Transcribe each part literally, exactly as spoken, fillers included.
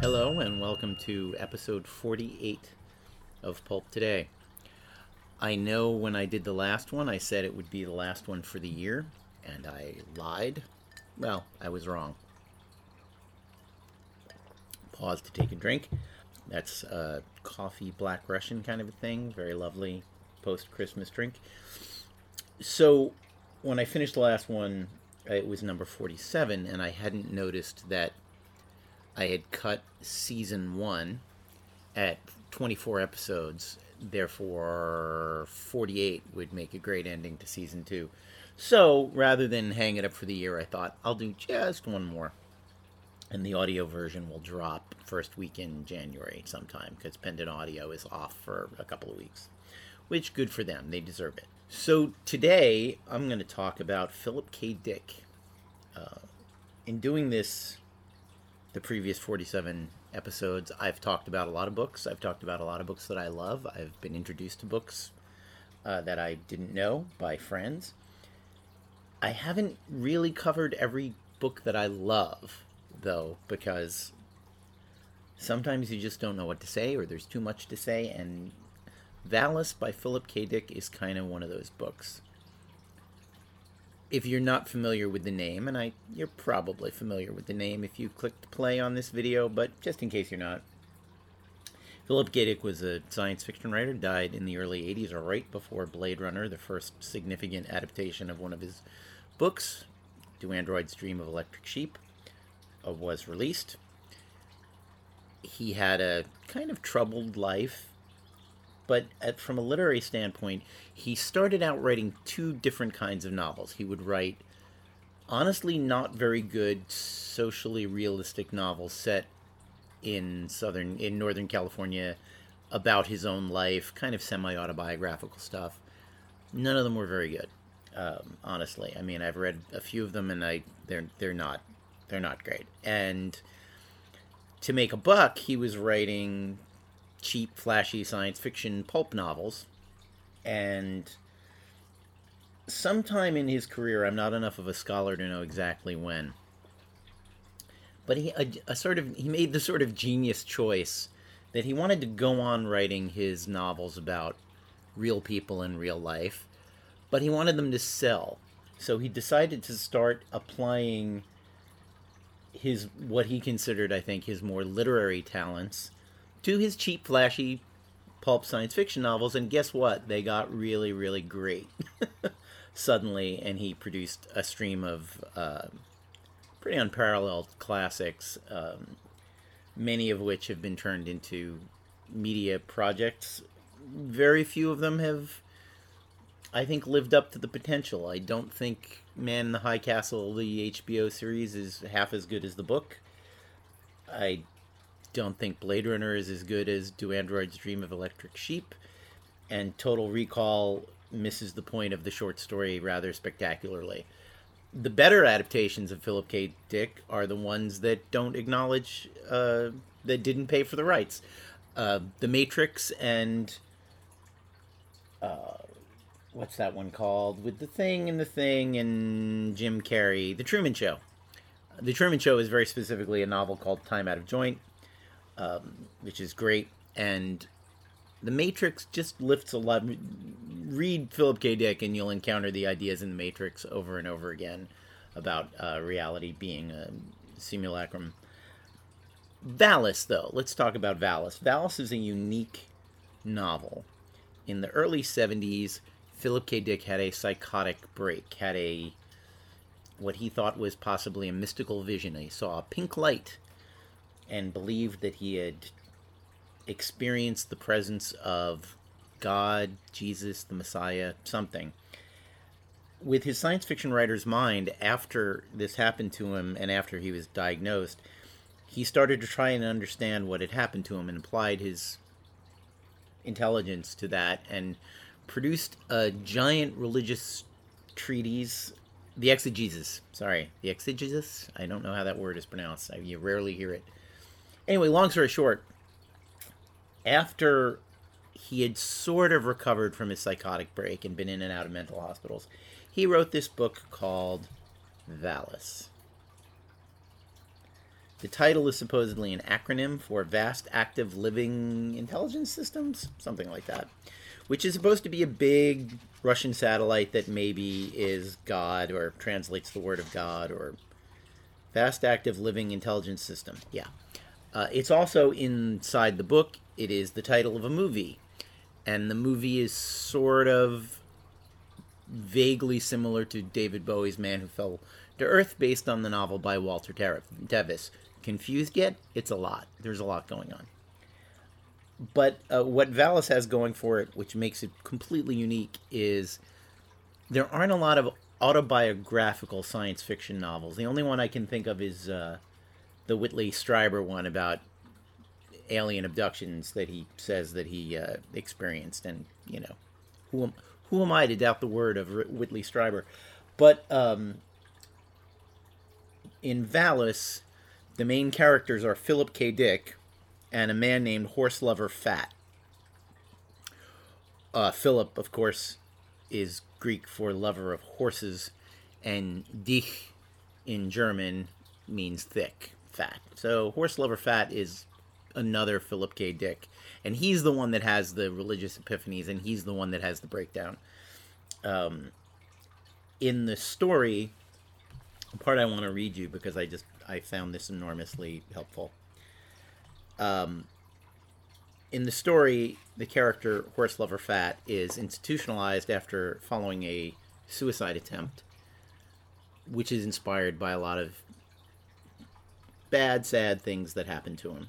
Hello and welcome to episode forty-eight of Pulp Today. I know when I did the last one, I said it would be the last one for the year, and I lied. Well, I was wrong. Pause to take a drink. That's a coffee Black Russian kind of a thing. Very lovely post-Christmas drink. So when I finished the last one, it was number forty-seven, and I hadn't noticed that I had cut season one at twenty-four episodes. Therefore, forty-eight would make a great ending to season two. So rather than hang it up for the year, I thought I'll do just one more. And the audio version will drop first week in January sometime, because Pendant Audio is off for a couple of weeks, which good for them. They deserve it. So today I'm going to talk about Philip K. Dick. Uh, in doing this, the previous forty-seven episodes, I've talked about a lot of books. I've talked about a lot of books that I love. I've been introduced to books uh, that I didn't know by friends. I haven't really covered every book that I love, though, because sometimes you just don't know what to say, or there's too much to say, and Valis by Philip K. Dick is kind of one of those books. If you're not familiar with the name, and I you're probably familiar with the name if you clicked play on this video, but just in case you're not, Philip K. Dick was a science fiction writer, died in the early eighties, or right before Blade Runner, the first significant adaptation of one of his books, Do Androids Dream of Electric Sheep, uh, was released. He had a kind of troubled life, but at, from a literary standpoint, he started out writing two different kinds of novels. He would write, honestly, not very good, socially realistic novels set in southern, in Northern California, about his own life, kind of semi-autobiographical stuff. None of them were very good, um, honestly. I mean, I've read a few of them, and I they're they're not they're not great. And to make a buck, he was writing cheap, flashy science fiction pulp novels. And sometime in his career, I'm not enough of a scholar to know exactly when, but he a, a sort of he made the sort of genius choice that he wanted to go on writing his novels about real people in real life, but he wanted them to sell. So he decided to start applying his what he considered, I think, his more literary talents to his cheap, flashy pulp science fiction novels, and guess what? They got really, really great suddenly, and he produced a stream of Uh, pretty unparalleled classics, um, many of which have been turned into media projects. Very few of them have, I think, lived up to the potential. I don't think Man in the High Castle, the H B O series, is half as good as the book. I don't think Blade Runner is as good as Do Androids Dream of Electric Sheep, and Total Recall misses the point of the short story rather spectacularly. The better adaptations of Philip K. Dick are the ones that don't acknowledge, uh, that didn't pay for the rights. Uh, The Matrix and, uh, what's that one called? With the thing and the thing and Jim Carrey, The Truman Show. The Truman Show is very specifically a novel called Time Out of Joint, um, which is great. And The Matrix just lifts a lot. Read Philip K. Dick and you'll encounter the ideas in The Matrix over and over again about uh, reality being a simulacrum. Valis, though. Let's talk about Valis. Valis is a unique novel. In the early seventies, Philip K. Dick had a psychotic break, had a what he thought was possibly a mystical vision. He saw a pink light and believed that he had experienced the presence of God, Jesus, the Messiah, something. With his science fiction writer's mind, after this happened to him and after he was diagnosed, he started to try and understand what had happened to him and applied his intelligence to that and produced a giant religious treatise, the exegesis, sorry, the exegesis? I don't know how that word is pronounced. You rarely hear it. Anyway, long story short, after he had sort of recovered from his psychotic break and been in and out of mental hospitals. He wrote this book called Valis. The title is supposedly an acronym for Vast Active Living Intelligence Systems, something like that, which is supposed to be a big Russian satellite that maybe is God or translates the word of God, or Vast Active Living Intelligence System. Yeah. Uh, it's also inside the book. It is the title of a movie, and the movie is sort of vaguely similar to David Bowie's Man Who Fell to Earth, based on the novel by Walter Tevis. Confused yet? It's a lot. There's a lot going on. But uh, what Valis has going for it, which makes it completely unique, is there aren't a lot of autobiographical science fiction novels. The only one I can think of is uh, the Whitley Strieber one about alien abductions that he says that he uh, experienced. And, you know, who am, who am I to doubt the word of Whitley Strieber? But um, in Valis, the main characters are Philip K. Dick and a man named Horse Lover Fat. Uh, Philip, of course, is Greek for lover of horses, and Dich in German means thick, fat. So Horse Lover Fat is another Philip K. Dick, and he's the one that has the religious epiphanies, and he's the one that has the breakdown. Um, in the story, the part I want to read you, because I just I found this enormously helpful. Um, in the story, the character Horse Lover Fat is institutionalized after following a suicide attempt, which is inspired by a lot of bad, sad things that happened to him.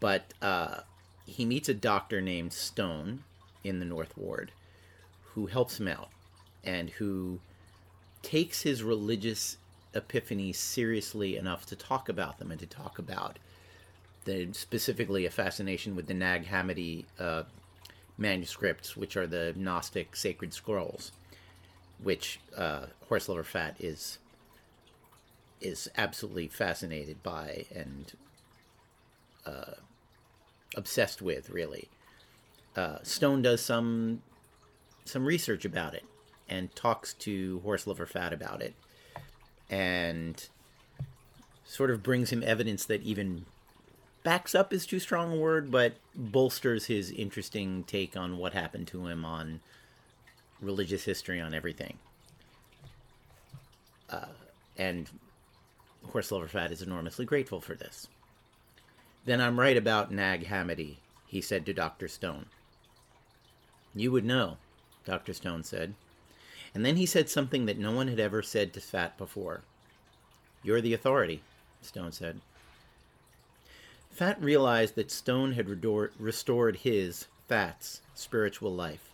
But uh, he meets a doctor named Stone in the North Ward who helps him out and who takes his religious epiphanies seriously enough to talk about them and to talk about The, specifically a fascination with the Nag Hammadi uh, manuscripts, which are the Gnostic sacred scrolls, which uh, Horse Lover Fat is is absolutely fascinated by and uh, obsessed with, really. Uh, Stone does some some research about it and talks to Horse Lover Fat about it, and sort of brings him evidence that even backs up is too strong a word, but bolsters his interesting take on what happened to him, on religious history, on everything. Uh, and Horse Lover Fat is enormously grateful for this. "Then I'm right about Nag Hammadi," he said to Doctor Stone. "You would know," Doctor Stone said. And then he said something that no one had ever said to Fat before. "You're the authority," Stone said. Fat realized that Stone had redor- restored his, Fat's, spiritual life.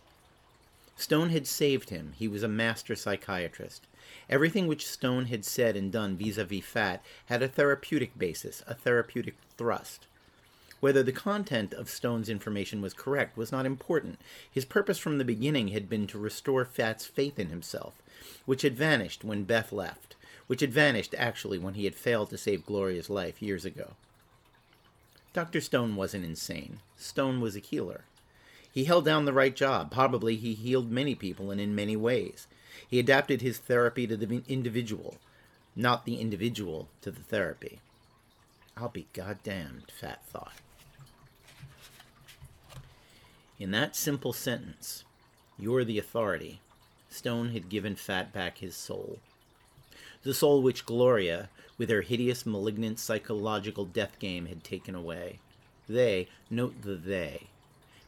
Stone had saved him. He was a master psychiatrist. Everything which Stone had said and done vis-a-vis Fat had a therapeutic basis, a therapeutic thrust. Whether the content of Stone's information was correct was not important. His purpose from the beginning had been to restore Fat's faith in himself, which had vanished when Beth left, which had vanished, actually, when he had failed to save Gloria's life years ago. Doctor Stone wasn't insane. Stone was a healer. He held down the right job. Probably he healed many people, and in many ways. He adapted his therapy to the individual, not the individual to the therapy. I'll be goddamned, Fat thought. In that simple sentence, "You're the authority," Stone had given Fat back his soul. The soul which Gloria, with her hideous, malignant, psychological death game, had taken away. They, note the they,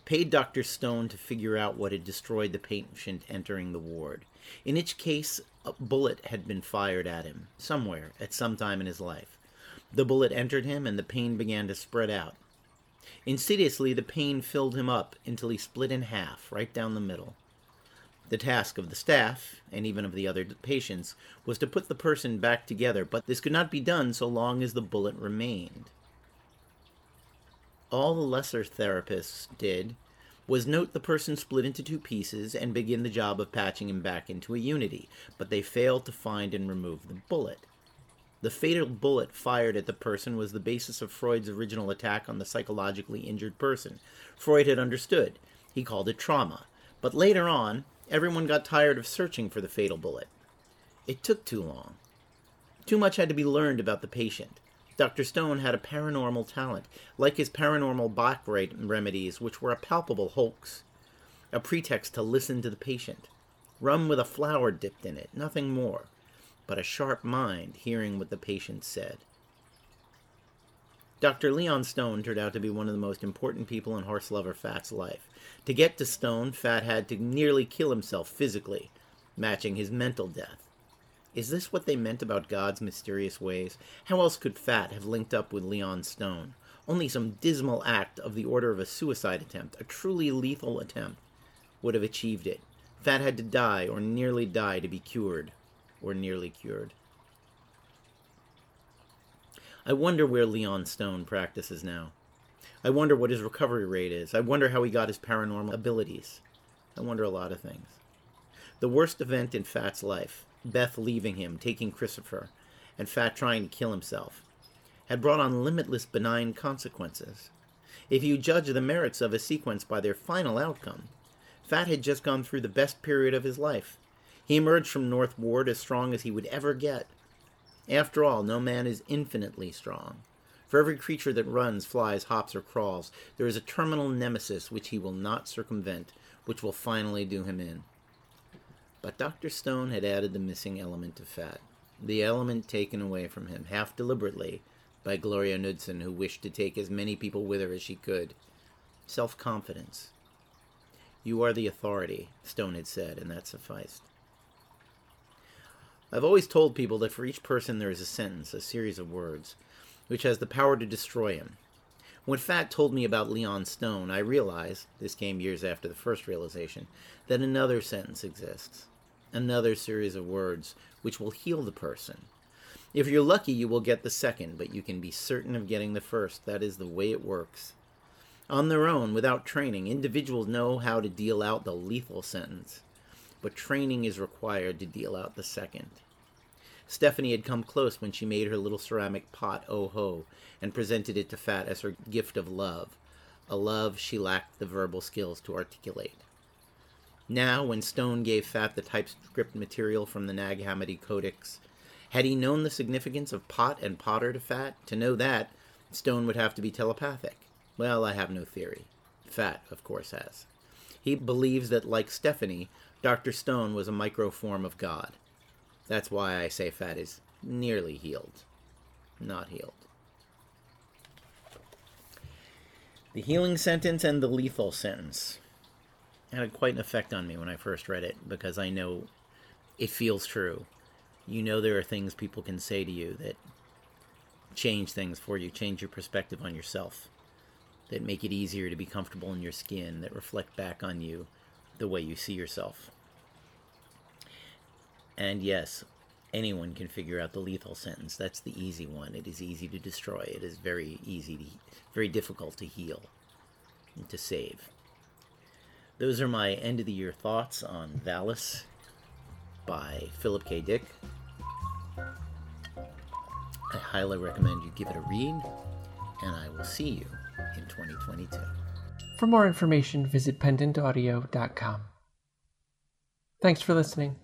paid Doctor Stone to figure out what had destroyed the patient entering the ward. In each case, a bullet had been fired at him, somewhere, at some time in his life. The bullet entered him, and the pain began to spread out. Insidiously, the pain filled him up until he split in half, right down the middle. The task of the staff, and even of the other patients, was to put the person back together, but this could not be done so long as the bullet remained. All the lesser therapists did was note the person split into two pieces and begin the job of patching him back into a unity, but they failed to find and remove the bullet. The fatal bullet fired at the person was the basis of Freud's original attack on the psychologically injured person. Freud had understood. He called it trauma. But later on, everyone got tired of searching for the fatal bullet. It took too long. Too much had to be learned about the patient. Doctor Stone had a paranormal talent, like his paranormal Bach remedies, which were a palpable hoax, a pretext to listen to the patient. Rum with a flower dipped in it, nothing more. But a sharp mind hearing what the patient said. Doctor Leon Stone turned out to be one of the most important people in horse lover Fat's life. To get to Stone, Fat had to nearly kill himself physically, matching his mental death. Is this what they meant about God's mysterious ways? How else could Fat have linked up with Leon Stone? Only some dismal act of the order of a suicide attempt, a truly lethal attempt, would have achieved it. Fat had to die or nearly die to be cured. Or nearly cured. I wonder where Leon Stone practices now. I wonder what his recovery rate is. I wonder how he got his paranormal abilities. I wonder a lot of things. The worst event in Fat's life, Beth leaving him, taking Christopher, and Fat trying to kill himself, had brought on limitless benign consequences. If you judge the merits of a sequence by their final outcome, Fat had just gone through the best period of his life. He emerged from North Ward as strong as he would ever get. After all, no man is infinitely strong. For every creature that runs, flies, hops, or crawls, there is a terminal nemesis which he will not circumvent, which will finally do him in. But Doctor Stone had added the missing element to Fat, the element taken away from him, half deliberately, by Gloria Knudsen, who wished to take as many people with her as she could. Self-confidence. You are the authority, Stone had said, and that sufficed. I've always told people that for each person there is a sentence, a series of words, which has the power to destroy him. When Fat told me about Leon Stone, I realized, this came years after the first realization, that another sentence exists, another series of words which will heal the person. If you're lucky, you will get the second, but you can be certain of getting the first. That is the way it works. On their own, without training, individuals know how to deal out the lethal sentence. But training is required to deal out the second. Stephanie had come close when she made her little ceramic pot, oh ho, and presented it to Fat as her gift of love, a love she lacked the verbal skills to articulate. Now, when Stone gave Fat the typescript material from the Nag Hammadi Codex, had he known the significance of pot and potter to Fat? To know that, Stone would have to be telepathic. Well, I have no theory. Fat, of course, has. He believes that, like Stephanie, Doctor Stone was a microform of God. That's why I say Fat is nearly healed, not healed. The healing sentence and the lethal sentence had quite an effect on me when I first read it, because I know it feels true. You know there are things people can say to you that change things for you, change your perspective on yourself, that make it easier to be comfortable in your skin, that reflect back on you the way you see yourself. And yes, anyone can figure out the lethal sentence. That's the easy one. It is easy to destroy. It is very easy to, very difficult to heal and to save. Those are my end of the year thoughts on Valis by Philip K. Dick. I highly recommend you give it a read, and I will see you in twenty twenty-two. For more information, visit pendant audio dot com. Thanks for listening.